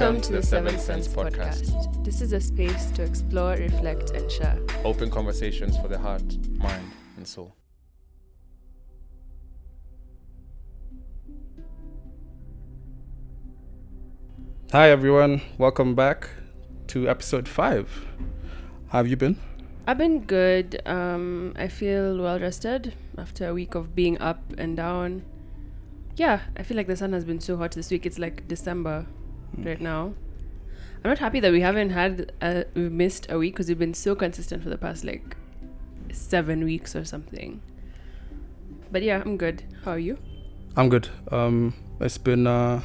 Welcome to the Seventh Sense Podcast. This is a space to explore, reflect, and share. Open conversations for the heart, mind, and soul. Hi everyone, welcome back to episode 5. How have you been? I've been good. I feel well rested after a week of being up and down. Yeah, I feel like the sun has been so hot this week. It's like December right now. I'm not happy that we haven't had, we've missed a week because we've been so consistent for the past like 7 weeks or something. But yeah, I'm good. How are you? I'm good. It's been a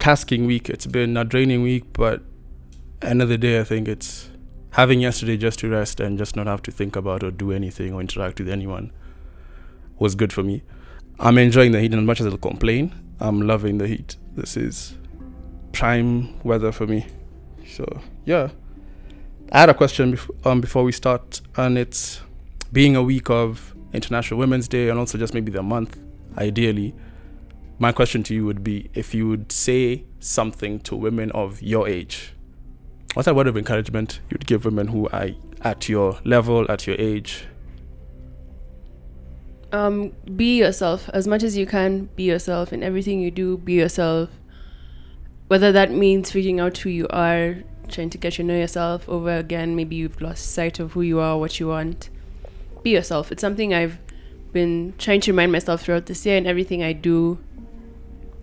tasking week. It's been a draining week, but end of the day, I think it's having yesterday just to rest and just not have to think about or do anything or interact with anyone was good for me. I'm enjoying the heat, and as much as I'll complain, I'm loving the heat. This is prime weather for me. So, yeah. I had a question before we start, and it's being a week of International Women's Day and also just maybe the month, ideally. My question to you would be, if you would say something to women of your age, what's a word of encouragement you'd give women who are at your level, at your age? Be yourself as much as you can. Be yourself in everything you do. Be yourself, whether that means figuring out who you are, trying to get to know yourself over again. Maybe you've lost sight of who you are, what you want. Be yourself. It's something I've been trying to remind myself throughout this year in everything I do,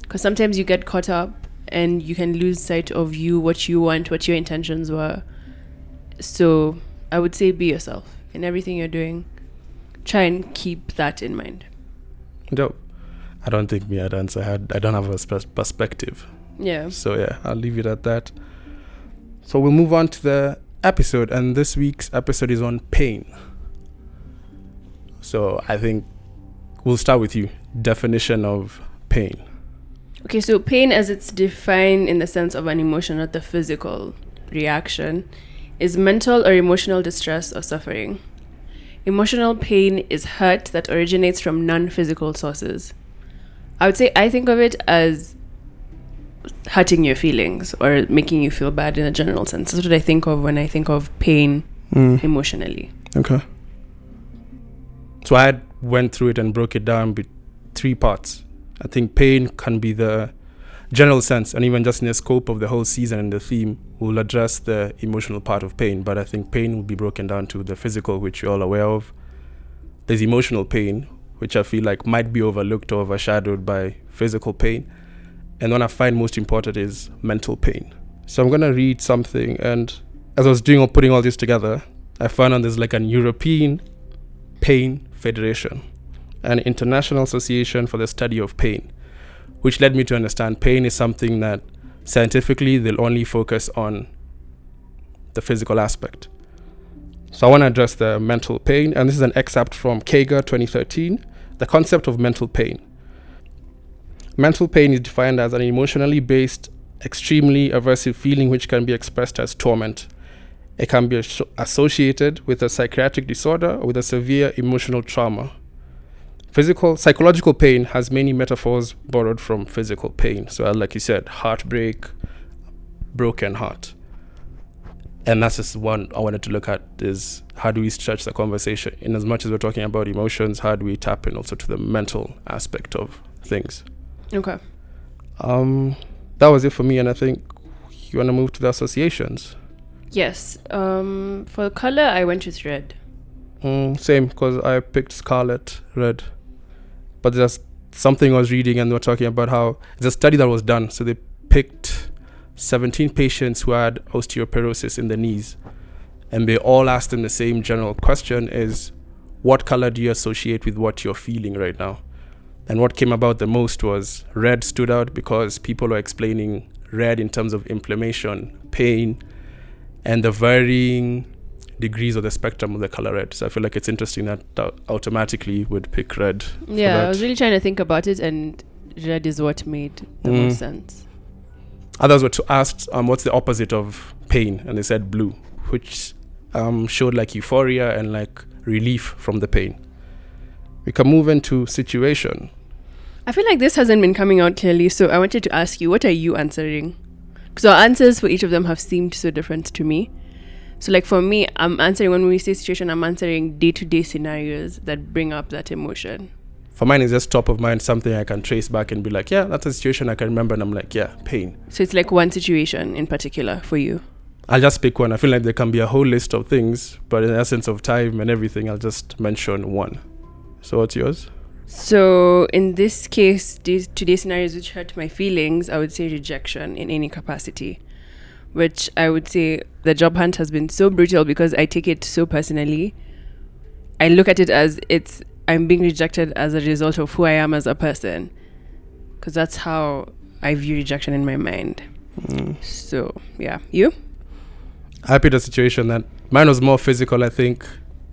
because sometimes you get caught up and you can lose sight of you, what you want, what your intentions were. So I would say be yourself in everything you're doing. Try and keep that in mind. Dope. I don't think me I'd answer. I don't have a perspective. Yeah. So yeah, I'll leave it at that. So we'll move on to the episode, and this week's episode is on pain. So I think we'll start with you. Definition of pain. Okay, so pain as it's defined in the sense of an emotion, not the physical reaction, is mental or emotional distress or suffering. Emotional pain is hurt that originates from non-physical sources. I would say I think of it as hurting your feelings or making you feel bad in a general sense. That's what I think of when I think of pain emotionally. Okay. So I went through it and broke it down with 3 parts. I think pain can be the general sense, and even just in the scope of the whole season and the theme, we'll address the emotional part of pain. But I think pain will be broken down to the physical, which you're all aware of. There's emotional pain, which I feel like might be overlooked or overshadowed by physical pain. And what I find most important is mental pain. So I'm going to read something. And as I was doing or putting all this together, I found out there's like an European Pain Federation, an international association for the study of pain, which led me to understand pain is something that scientifically they'll only focus on the physical aspect. So I want to address the mental pain, and this is an excerpt from Kager 2013, the concept of mental pain. Mental pain is defined as an emotionally based, extremely aversive feeling which can be expressed as torment. It can be associated with a psychiatric disorder or with a severe emotional trauma. Psychological pain has many metaphors borrowed from physical pain. So like you said, heartbreak, broken heart. And that's just one I wanted to look at, is how do we stretch the conversation? In as much as we're talking about emotions, how do we tap in also to the mental aspect of things? Okay. That was it for me. And I think you want to move to the associations. Yes. For color, I went with red. Same, because I picked scarlet red, but there's something I was reading and they were talking about how it's a study that was done. So they picked 17 patients who had osteoporosis in the knees, and they all asked them the same general question, is what color do you associate with what you're feeling right now? And what came about the most was red stood out, because people were explaining red in terms of inflammation, pain, and the varying degrees of the spectrum of the color red. So I feel like it's interesting that automatically would pick red. Yeah, I was really trying to think about it, and red is what made the most sense. Others were to ask, what's the opposite of pain? And they said blue, which showed like euphoria and like relief from the pain. We can move into situation. I feel like this hasn't been coming out clearly, so I wanted to ask you, what are you answering? Because our answers for each of them have seemed so different to me. So like for me, I'm answering, when we say situation, I'm answering day-to-day scenarios that bring up that emotion. For mine, it's just top of mind, something I can trace back and be like, yeah, that's a situation I can remember. And I'm like, yeah, pain. So it's like one situation in particular for you? I'll just pick one. I feel like there can be a whole list of things, but in the essence of time and everything, I'll just mention one. So what's yours? So in this case, today's scenarios which hurt my feelings, I would say rejection in any capacity, which I would say the job hunt has been so brutal because I take it so personally. I look at it as I'm being rejected as a result of who I am as a person, because that's how I view rejection in my mind. So yeah, you? I picked a situation that mine was more physical, I think.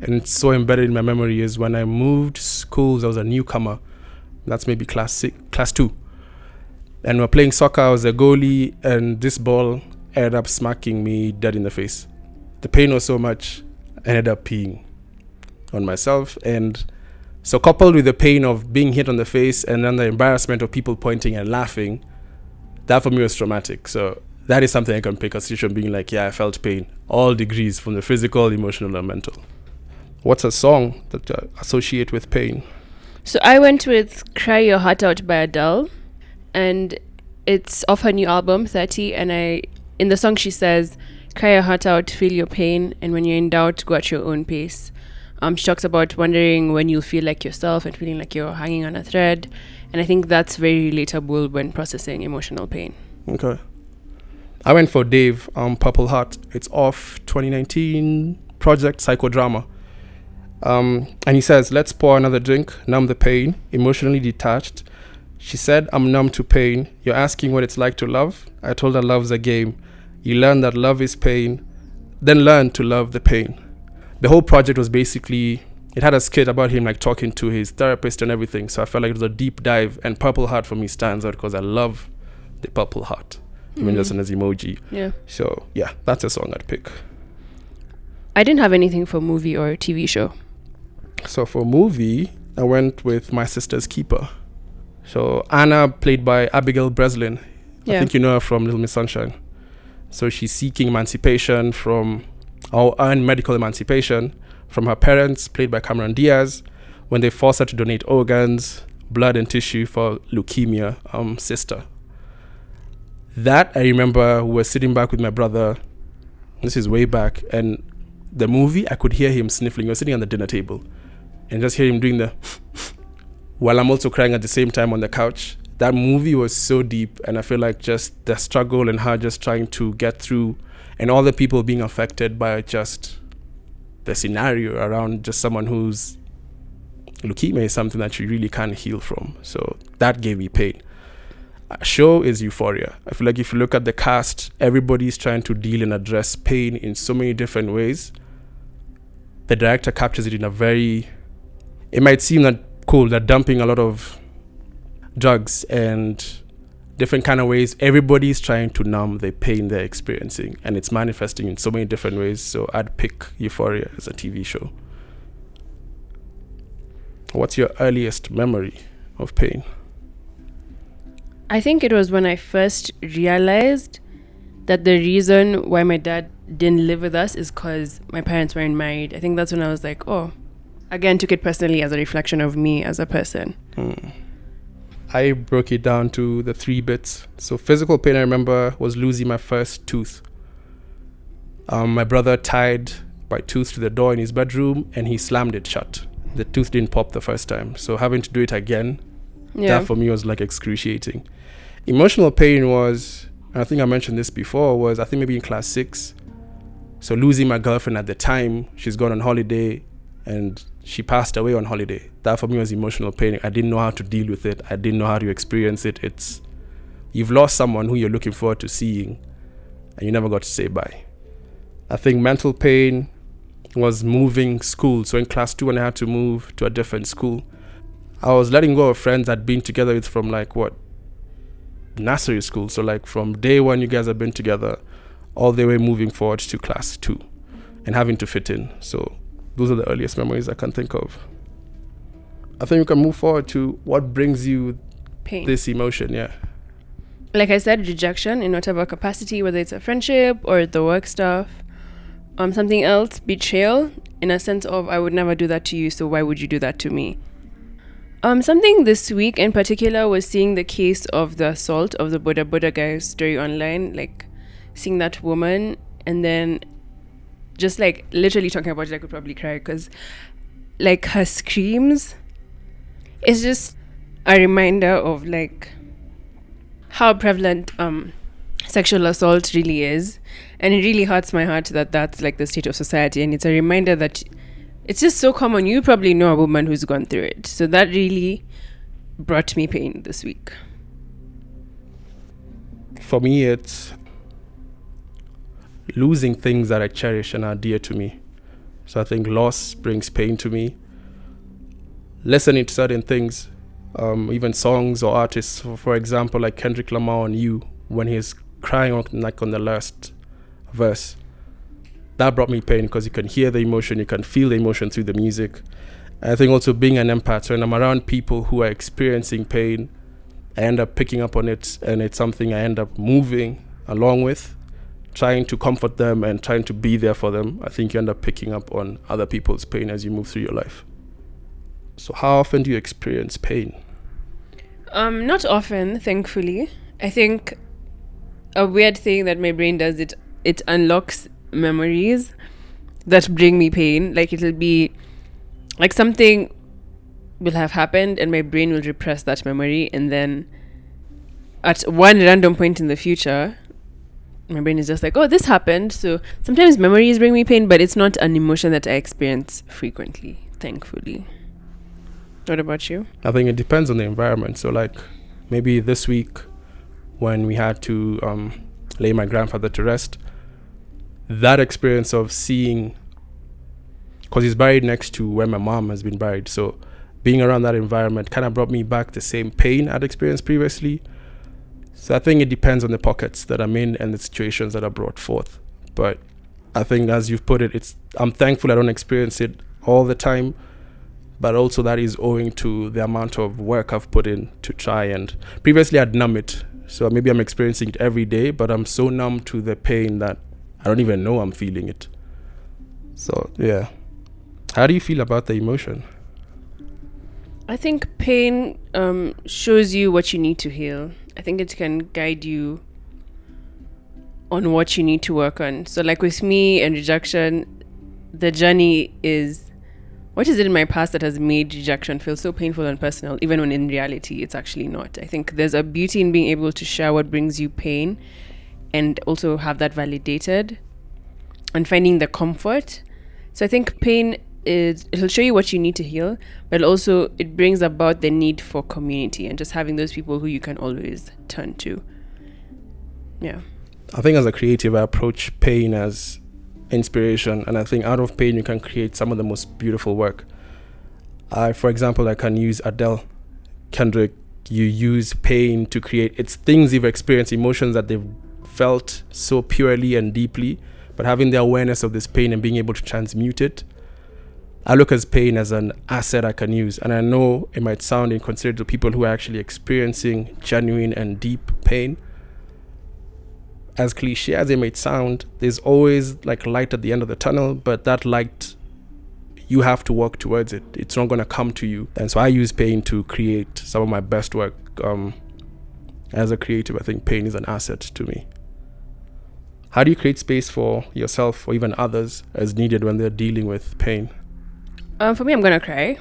And it's so embedded in my memory is when I moved schools, I was a newcomer. That's maybe class 2. And we were playing soccer, I was a goalie, and this ball ended up smacking me dead in the face. The pain was so much, I ended up peeing on myself. And so coupled with the pain of being hit on the face and then the embarrassment of people pointing and laughing, that for me was traumatic. So that is something I can pick a situation being like, yeah, I felt pain. All degrees, from the physical, emotional, and mental. What's a song that I associate with pain? So I went with Cry Your Heart Out by Adele, and it's off her new album, 30, and in the song she says, cry your heart out, feel your pain, and when you're in doubt, go at your own pace. She talks about wondering when you'll feel like yourself and feeling like you're hanging on a thread, and I think that's very relatable when processing emotional pain. Okay. I went for Dave, Purple Heart. It's off 2019, project Psychodrama. And he says, let's pour another drink, numb the pain, emotionally detached. She said, I'm numb to pain. You're asking what it's like to love. I told her love's a game. You learn that love is pain, then learn to love the pain. The whole project was basically, it had a skit about him like talking to his therapist and everything. So I felt like it was a deep dive, and Purple Heart for me stands out because I love the purple heart. Mm-hmm. Even just as an emoji. Yeah. So yeah, that's a song I'd pick. I didn't have anything for movie or TV show. So for movie, I went with My Sister's Keeper. So Anna, played by Abigail Breslin. Yeah. I think you know her from Little Miss Sunshine. So she's seeking emancipation from, or earned medical emancipation from her parents, played by Cameron Diaz, when they forced her to donate organs, blood and tissue for leukemia sister. That I remember we were sitting back with my brother. This is way back. And the movie, I could hear him sniffling. We were sitting on the dinner table. And just hear him doing the while I'm also crying at the same time on the couch. That movie was so deep, and I feel like just the struggle and her just trying to get through, and all the people being affected by just the scenario around just someone who's leukemia is something that you really can't heal from. So that gave me pain. A show is Euphoria. I feel like if you look at the cast, everybody's trying to deal and address pain in so many different ways. The director captures it in a very, it might seem that cool, they're dumping a lot of drugs and different kind of ways. Everybody's trying to numb the pain they're experiencing, and it's manifesting in so many different ways. So I'd pick Euphoria as a TV show. What's your earliest memory of pain? I think it was when I first realized that the reason why my dad didn't live with us is because my parents weren't married. I think that's when I was like, oh, again, took it personally as a reflection of me as a person. I broke it down to the 3 bits. So physical pain, I remember, was losing my first tooth. My brother tied my tooth to the door in his bedroom and he slammed it shut. The tooth didn't pop the first time. So having to do it again, that for me was like excruciating. Emotional pain was, and I think I mentioned this before, was I think maybe in class 6. So losing my girlfriend at the time, she's gone on holiday and she passed away on holiday. That for me was emotional pain. I didn't know how to deal with it. I didn't know how to experience it. It's, you've lost someone who you're looking forward to seeing and you never got to say bye. I think mental pain was moving school. So in class 2, when I had to move to a different school, I was letting go of friends I'd been together with from like what? Nursery school. So like from day one, you guys have been together all the way moving forward to class 2 and having to fit in. So those are the earliest memories I can think of. I think we can move forward to what brings you pain. This emotion, yeah. Like I said, rejection in whatever capacity, whether it's a friendship or the work stuff. Something else, betrayal, in a sense of I would never do that to you, so why would you do that to me? Something this week in particular was seeing the case of the assault of the Buddha Buddha guy's story online, like seeing that woman and then just like literally talking about it, I could probably cry because like her screams is just a reminder of like how prevalent sexual assault really is, and it really hurts my heart that that's like the state of society, and it's a reminder that it's just so common. You probably know a woman who's gone through it. So that really brought me pain this week. For me, it's losing things that I cherish and are dear to me. So I think loss brings pain to me. Listening to certain things, even songs or artists, for example, like Kendrick Lamar on You, when he's crying on, like on the last verse. That brought me pain because you can hear the emotion, you can feel the emotion through the music. I think also being an empath, when I'm around people who are experiencing pain, I end up picking up on it, and it's something I end up moving along with, trying to comfort them and trying to be there for them. I think you end up picking up on other people's pain as you move through your life. So how often do you experience pain? Not often, thankfully. I think a weird thing that my brain does, it unlocks memories that bring me pain. Like it'll be like something will have happened and my brain will repress that memory, and then at one random point in the future my brain is just like, oh, this happened. So sometimes memories bring me pain, but it's not an emotion that I experience frequently, thankfully. What about you? I think it depends on the environment. So like maybe this week when we had to lay my grandfather to rest, that experience of seeing, because he's buried next to where my mom has been buried, so being around that environment kind of brought me back the same pain I'd experienced previously. So I think it depends on the pockets that I'm in and the situations that are brought forth. But I think, as you've put it, I'm thankful I don't experience it all the time, but also that is owing to the amount of work I've put in to try, and previously I'd numb it, so maybe I'm experiencing it every day, but I'm so numb to the pain that I don't even know I'm feeling it. So, yeah. How do you feel about the emotion? I think pain shows you what you need to heal. I think it can guide you on what you need to work on. So, like with me and rejection, the journey is, what is it in my past that has made rejection feel so painful and personal, even when in reality it's actually not? I think there's a beauty in being able to share what brings you pain, and also have that validated, and finding the comfort. So I think pain is, it'll show you what you need to heal, but also it brings about the need for community and just having those people who you can always turn to. Yeah. I think as a creative, I approach pain as inspiration, and I think out of pain you can create some of the most beautiful work. For example, I can use Adele, Kendrick. You use pain to create, it's things you've experienced, emotions that they've felt so purely and deeply, but having the awareness of this pain and being able to transmute it. I look at pain as an asset I can use, and I know it might sound inconsiderate to people who are actually experiencing genuine and deep pain. As cliche as it might sound, there's always like light at the end of the tunnel, but that light, you have to walk towards it. It's not going to come to you. And so I use pain to create some of my best work. As a creative, I think pain is an asset to me. How do you create space for yourself or even others as needed when they're dealing with pain? For me, I'm going to cry.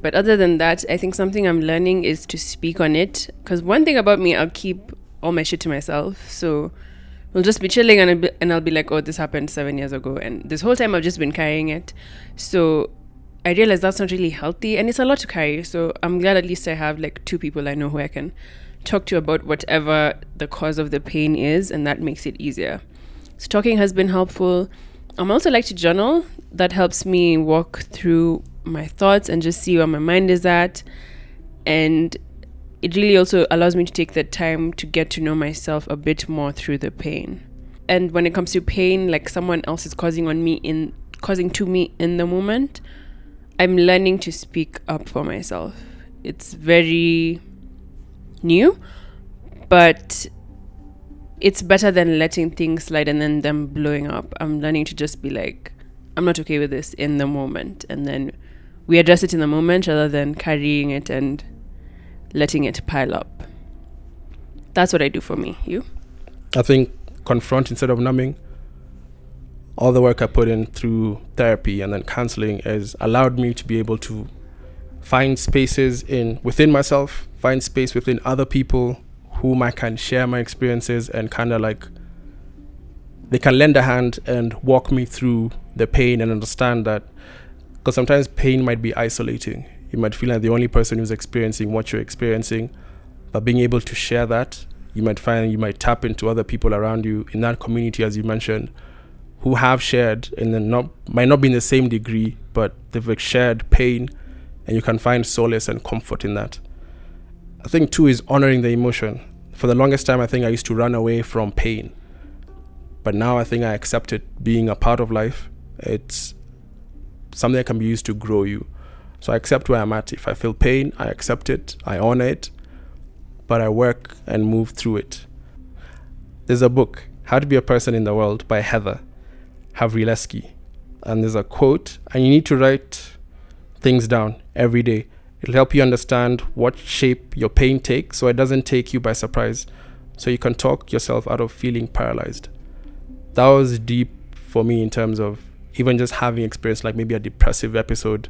But other than that, I think something I'm learning is to speak on it. Because one thing about me, I'll keep all my shit to myself. So we'll just be chilling and I'll be like, oh, this happened 7 years ago. And this whole time I've just been carrying it. So I realize that's not really healthy. And it's a lot to carry. So I'm glad at least I have like two people I know who I can talk to about whatever the cause of the pain is, and that makes it easier. So talking has been helpful. I'm also like to journal. That helps me walk through my thoughts and just see where my mind is at, and it really also allows me to take the time to get to know myself a bit more through the pain. And when it comes to pain, like someone else is causing to me in the moment, I'm learning to speak up for myself. It's very new, but it's better than letting things slide and then them blowing up. I'm learning to just be like, I'm not okay with this in the moment, and then we address it in the moment rather than carrying it and letting it pile up. That's what I do for me. You? I think confront instead of numbing. All the work I put in through therapy and then counseling has allowed me to be able to find spaces within myself, find space within other people whom I can share my experiences, and kind of like they can lend a hand and walk me through the pain and understand that, because sometimes pain might be isolating. You might feel like the only person who's experiencing what you're experiencing, but being able to share that, you might tap into other people around you in that community, as you mentioned, who have shared and then might not be in the same degree, but they've shared pain, and you can find solace and comfort in that. I think too is honoring the emotion. For the longest time, I think I used to run away from pain, but now I think I accept it being a part of life. It's something that can be used to grow you. So I accept where I'm at. If I feel pain, I accept it, I honor it, but I work and move through it. There's a book, How to Be a Person in the World by Heather Havrileski, and there's a quote, and you need to write things down every day. It'll help you understand what shape your pain takes so it doesn't take you by surprise, so you can talk yourself out of feeling paralyzed. That was deep for me in terms of even just having experienced like maybe a depressive episode,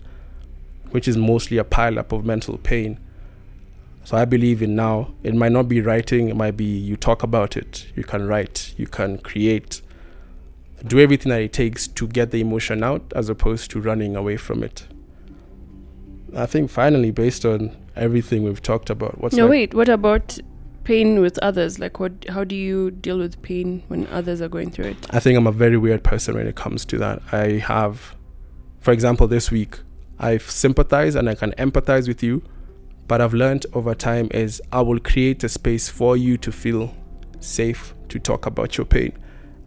which is mostly a pileup of mental pain. So I believe in now, it might not be writing, it might be you talk about it, you can write, you can create, do everything that it takes to get the emotion out as opposed to running away from it. I think finally, based on everything we've talked about, what about pain with others? Like, how do you deal with pain when others are going through it? I think I'm a very weird person when it comes to that. I have, for example, this week, I've sympathized and I can empathize with you, but I've learned over time is I will create a space for you to feel safe to talk about your pain.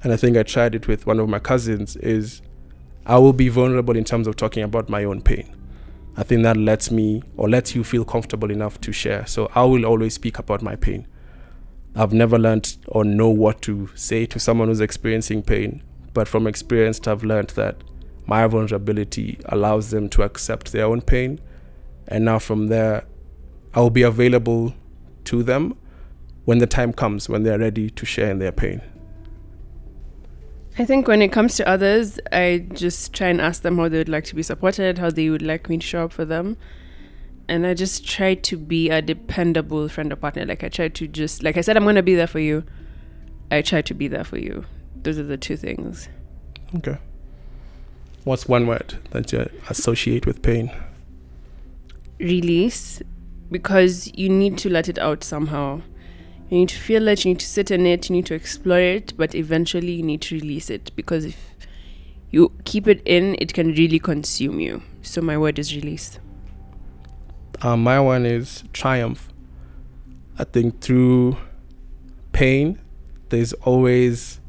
And I think I tried it with one of my cousins, is I will be vulnerable in terms of talking about my own pain. I think that lets you feel comfortable enough to share. So I will always speak about my pain. I've never learned or know what to say to someone who's experiencing pain, but from experience I've learned that my vulnerability allows them to accept their own pain. And now from there, I'll be available to them when the time comes, when they're ready to share in their pain. I think when it comes to others, I just try and ask them how they would like to be supported, how they would like me to show up for them. And I just try to be a dependable friend or partner. Like I try to just, like I said, I'm going to be there for you. I try to be there for you. Those are the two things. Okay. What's one word that you associate with pain? Release. Because you need to let it out somehow. You need to feel it, you need to sit in it, you need to explore it, but eventually you need to release it, because if you keep it in, it can really consume you. So my word is release. My one is triumph. I think through pain, there's always,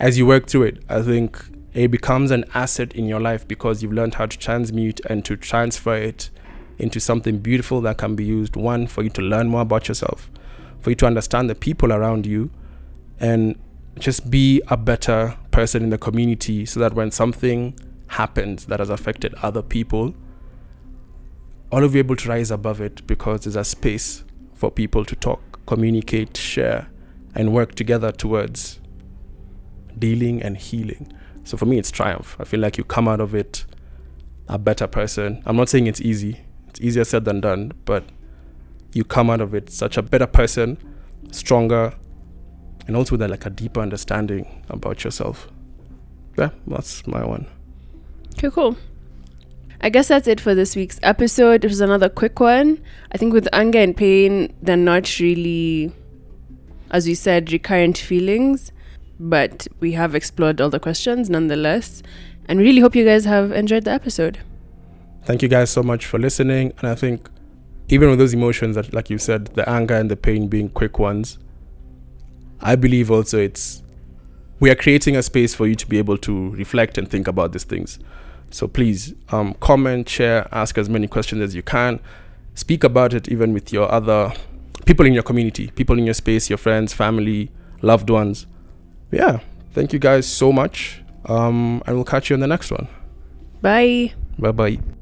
as you work through it, I think it becomes an asset in your life because you've learned how to transmute and to transfer it into something beautiful that can be used, one, for you to learn more about yourself, for you to understand the people around you, and just be a better person in the community, so that when something happens that has affected other people, all of you are able to rise above it, because there's a space for people to talk, communicate, share, and work together towards dealing and healing. So for me, it's triumph. I feel like you come out of it a better person. I'm not saying it's easy. It's easier said than done, but you come out of it such a better person, stronger, and also with like a deeper understanding about yourself. Yeah, that's my one. Okay, cool. I guess that's it for this week's episode. It was another quick one. I think with anger and pain, they're not really, as we said, recurrent feelings, but we have explored all the questions nonetheless, and really hope you guys have enjoyed the episode. Thank you guys so much for listening, and I think even with those emotions that, like you said, the anger and the pain being quick ones, I believe also we are creating a space for you to be able to reflect and think about these things. So please comment, share, ask as many questions as you can. Speak about it even with your other people in your community, people in your space, your friends, family, loved ones. Yeah, thank you guys so much. And we'll catch you on the next one. Bye. Bye-bye.